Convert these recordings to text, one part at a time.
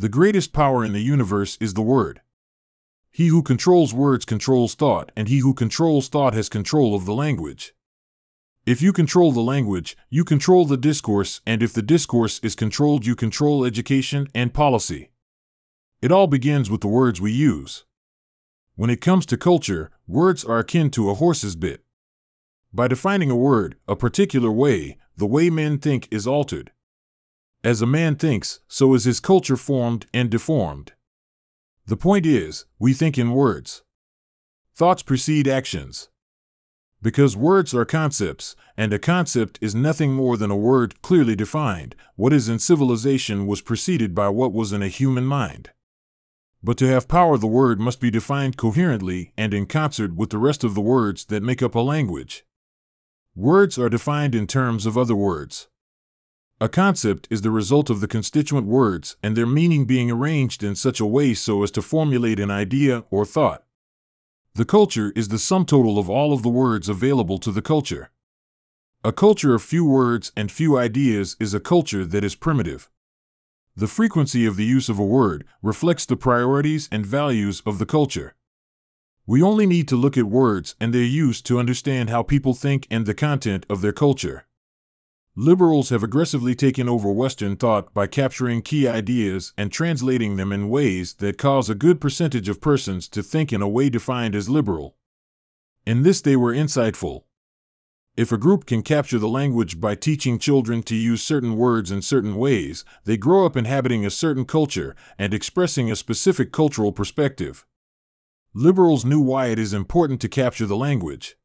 The greatest power in the universe is the word. He who controls words controls thought, and he who controls thought has control of the language. If you control the language, you control the discourse, and if the discourse is controlled, you control education and policy. It all begins with the words we use. When it comes to culture, words are akin to a horse's bit. By defining a word a particular way, the way men think is altered. As a man thinks, so is his culture formed and deformed. The point is, we think in words. Thoughts precede actions. Because words are concepts, and a concept is nothing more than a word clearly defined, what is in civilization was preceded by what was in a human mind. But to have power, the word must be defined coherently and in concert with the rest of the words that make up a language. Words are defined in terms of other words. A concept is the result of the constituent words and their meaning being arranged in such a way so as to formulate an idea or thought. The culture is the sum total of all of the words available to the culture. A culture of few words and few ideas is a culture that is primitive. The frequency of the use of a word reflects the priorities and values of the culture. We only need to look at words and their use to understand how people think and the content of their culture. Liberals have aggressively taken over Western thought by capturing key ideas and translating them in ways that cause a good percentage of persons to think in a way defined as liberal. In this, they were insightful. If a group can capture the language by teaching children to use certain words in certain ways, they grow up inhabiting a certain culture and expressing a specific cultural perspective. Liberals knew why it is important to capture the language.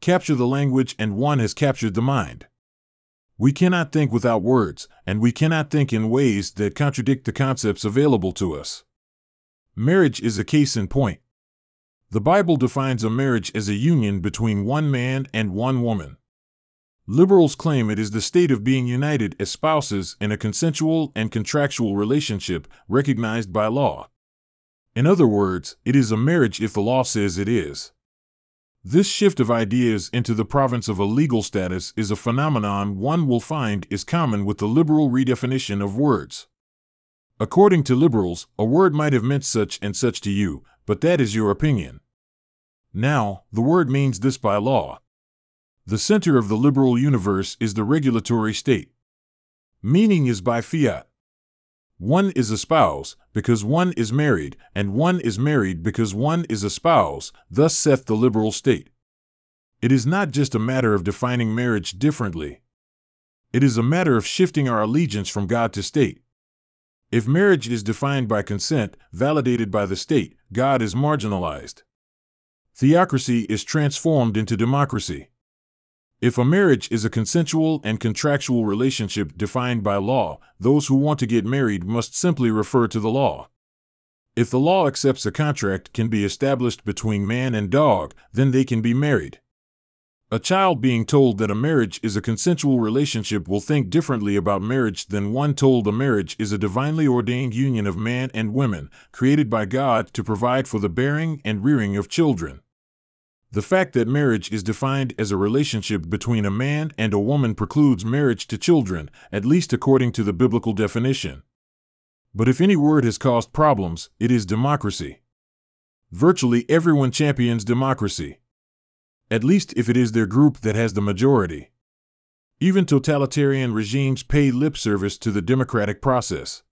Capture the language, and one has captured the mind. We cannot think without words, and we cannot think in ways that contradict the concepts available to us. Marriage is a case in point. The Bible defines a marriage as a union between one man and one woman. Liberals claim it is the state of being united as spouses in a consensual and contractual relationship recognized by law. In other words, it is a marriage if the law says it is. This shift of ideas into the province of a legal status is a phenomenon one will find is common with the liberal redefinition of words. According to liberals, a word might have meant such and such to you, but that is your opinion. Now, the word means this by law. The center of the liberal universe is the regulatory state. Meaning is by fiat. One is a spouse, because one is married, and one is married because one is a spouse, thus saith the liberal state. It is not just a matter of defining marriage differently. It is a matter of shifting our allegiance from God to state. If marriage is defined by consent, validated by the state, God is marginalized. Theocracy is transformed into democracy. If a marriage is a consensual and contractual relationship defined by law, those who want to get married must simply refer to the law. If the law accepts a contract can be established between man and dog, then they can be married. A child being told that a marriage is a consensual relationship will think differently about marriage than one told a marriage is a divinely ordained union of man and women, created by God to provide for the bearing and rearing of children. The fact that marriage is defined as a relationship between a man and a woman precludes marriage to children, at least according to the biblical definition. But if any word has caused problems, it is democracy. Virtually everyone champions democracy, at least if it is their group that has the majority. Even totalitarian regimes pay lip service to the democratic process.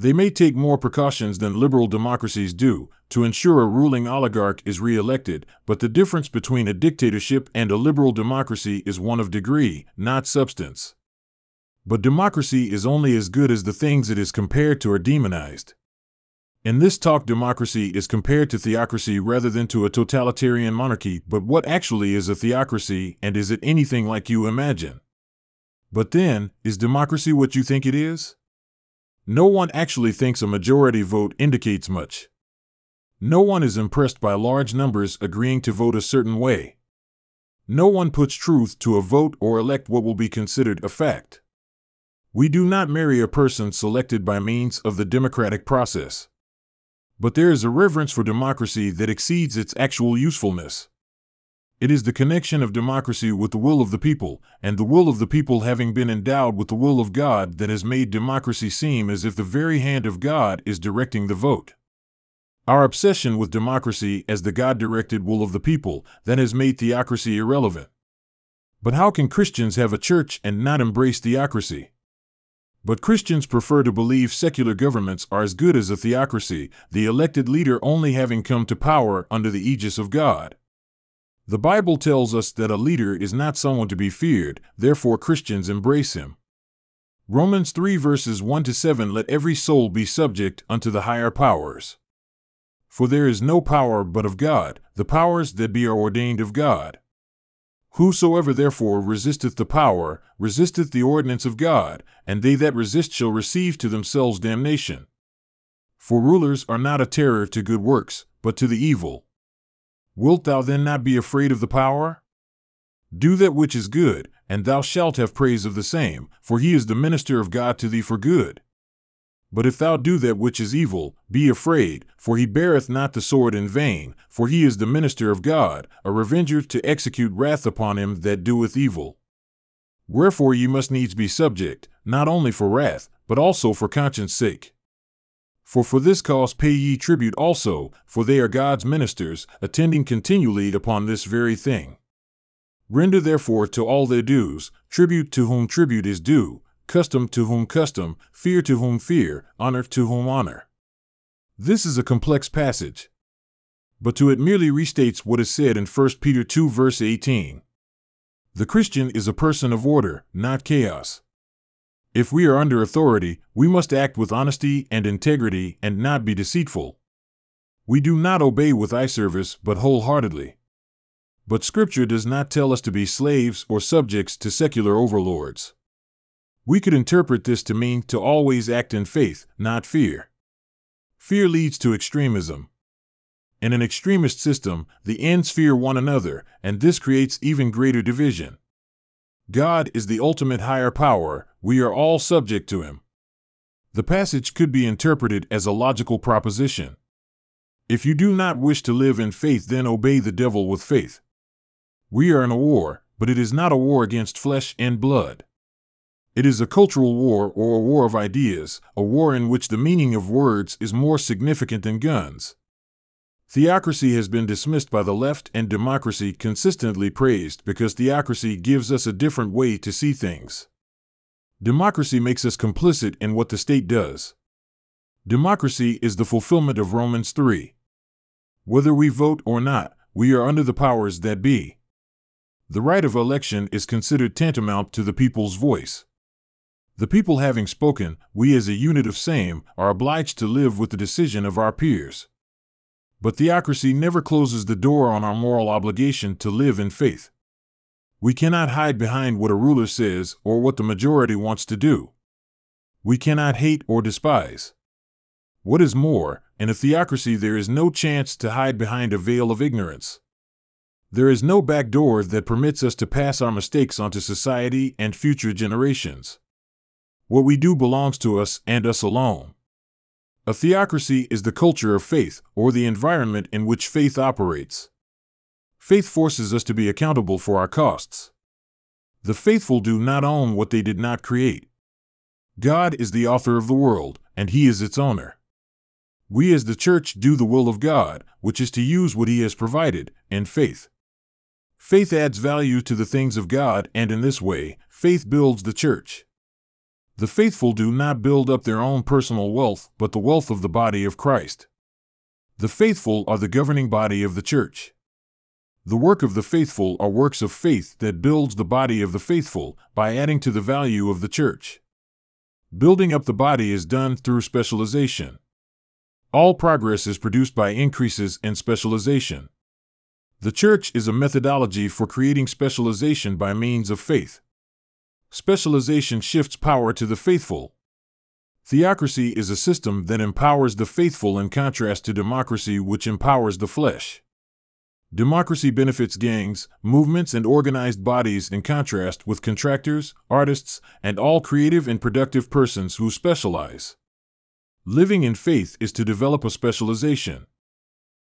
They may take more precautions than liberal democracies do to ensure a ruling oligarch is re-elected, but the difference between a dictatorship and a liberal democracy is one of degree, not substance. But democracy is only as good as the things it is compared to or demonized. In this talk, democracy is compared to theocracy rather than to a totalitarian monarchy, but what actually is a theocracy, and is it anything like you imagine? But then, is democracy what you think it is? No one actually thinks a majority vote indicates much. No one is impressed by large numbers agreeing to vote a certain way. No one puts truth to a vote or elect what will be considered a fact. We do not marry a person selected by means of the democratic process. But there is a reverence for democracy that exceeds its actual usefulness. It is the connection of democracy with the will of the people, and the will of the people having been endowed with the will of God, that has made democracy seem as if the very hand of God is directing the vote. Our obsession with democracy as the God-directed will of the people then has made theocracy irrelevant. But how can Christians have a church and not embrace theocracy? But Christians prefer to believe secular governments are as good as a theocracy, the elected leader only having come to power under the aegis of God. The Bible tells us that a leader is not someone to be feared, therefore Christians embrace him. Romans 3 verses 1-7, let every soul be subject unto the higher powers. For there is no power but of God, the powers that be are ordained of God. Whosoever therefore resisteth the power, resisteth the ordinance of God, and they that resist shall receive to themselves damnation. For rulers are not a terror to good works, but to the evil. Wilt thou then not be afraid of the power? Do that which is good, and thou shalt have praise of the same, for he is the minister of God to thee for good. But if thou do that which is evil, be afraid, for he beareth not the sword in vain, for he is the minister of God, a revenger to execute wrath upon him that doeth evil. Wherefore ye must needs be subject, not only for wrath, but also for conscience sake. For this cause pay ye tribute also, for they are God's ministers, attending continually upon this very thing. Render therefore to all their dues, tribute to whom tribute is due, custom to whom custom, fear to whom fear, honor to whom honor. This is a complex passage, but to it merely restates what is said in 1 Peter 2 verse 18. The Christian is a person of order, not chaos. If we are under authority, we must act with honesty and integrity and not be deceitful. We do not obey with eye service, but wholeheartedly. But Scripture does not tell us to be slaves or subjects to secular overlords. We could interpret this to mean to always act in faith, not fear. Fear leads to extremism. In an extremist system, the ends fear one another, and this creates even greater division. God is the ultimate higher power, we are all subject to him. The passage could be interpreted as a logical proposition. If you do not wish to live in faith, then obey the devil with faith. We are in a war, but it is not a war against flesh and blood. It is a cultural war, or a war of ideas, a war in which the meaning of words is more significant than guns. Theocracy has been dismissed by the left and democracy consistently praised because theocracy gives us a different way to see things. Democracy makes us complicit in what the state does. Democracy is the fulfillment of Romans 3. Whether we vote or not, we are under the powers that be. The right of election is considered tantamount to the people's voice. The people having spoken, we as a unit of same are obliged to live with the decision of our peers. But theocracy never closes the door on our moral obligation to live in faith. We cannot hide behind what a ruler says or what the majority wants to do. We cannot hate or despise. What is more, in a theocracy there is no chance to hide behind a veil of ignorance. There is no back door that permits us to pass our mistakes onto society and future generations. What we do belongs to us and us alone. A theocracy is the culture of faith, or the environment in which faith operates. Faith forces us to be accountable for our costs. The faithful do not own what they did not create. God is the author of the world, and He is its owner. We as the church do the will of God, which is to use what He has provided, in faith. Faith adds value to the things of God, and in this way, faith builds the church. The faithful do not build up their own personal wealth, but the wealth of the body of Christ. The faithful are the governing body of the church. The work of the faithful are works of faith that builds the body of the faithful by adding to the value of the church. Building up the body is done through specialization. All progress is produced by increases in specialization. The church is a methodology for creating specialization by means of faith. Specialization shifts power to the faithful. Theocracy is a system that empowers the faithful in contrast to democracy, which empowers the flesh. Democracy benefits gangs, movements, and organized bodies in contrast with contractors, artists, and all creative and productive persons who specialize. Living in faith is to develop a specialization.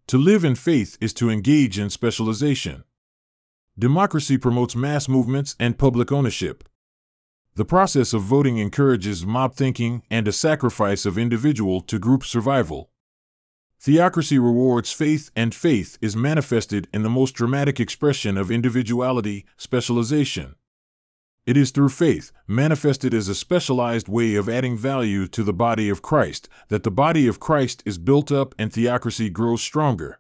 To live in faith is to engage in specialization. Democracy promotes mass movements and public ownership. The process of voting encourages mob thinking and a sacrifice of individual to group survival. Theocracy rewards faith, and faith is manifested in the most dramatic expression of individuality, specialization. It is through faith, manifested as a specialized way of adding value to the body of Christ, that the body of Christ is built up and theocracy grows stronger.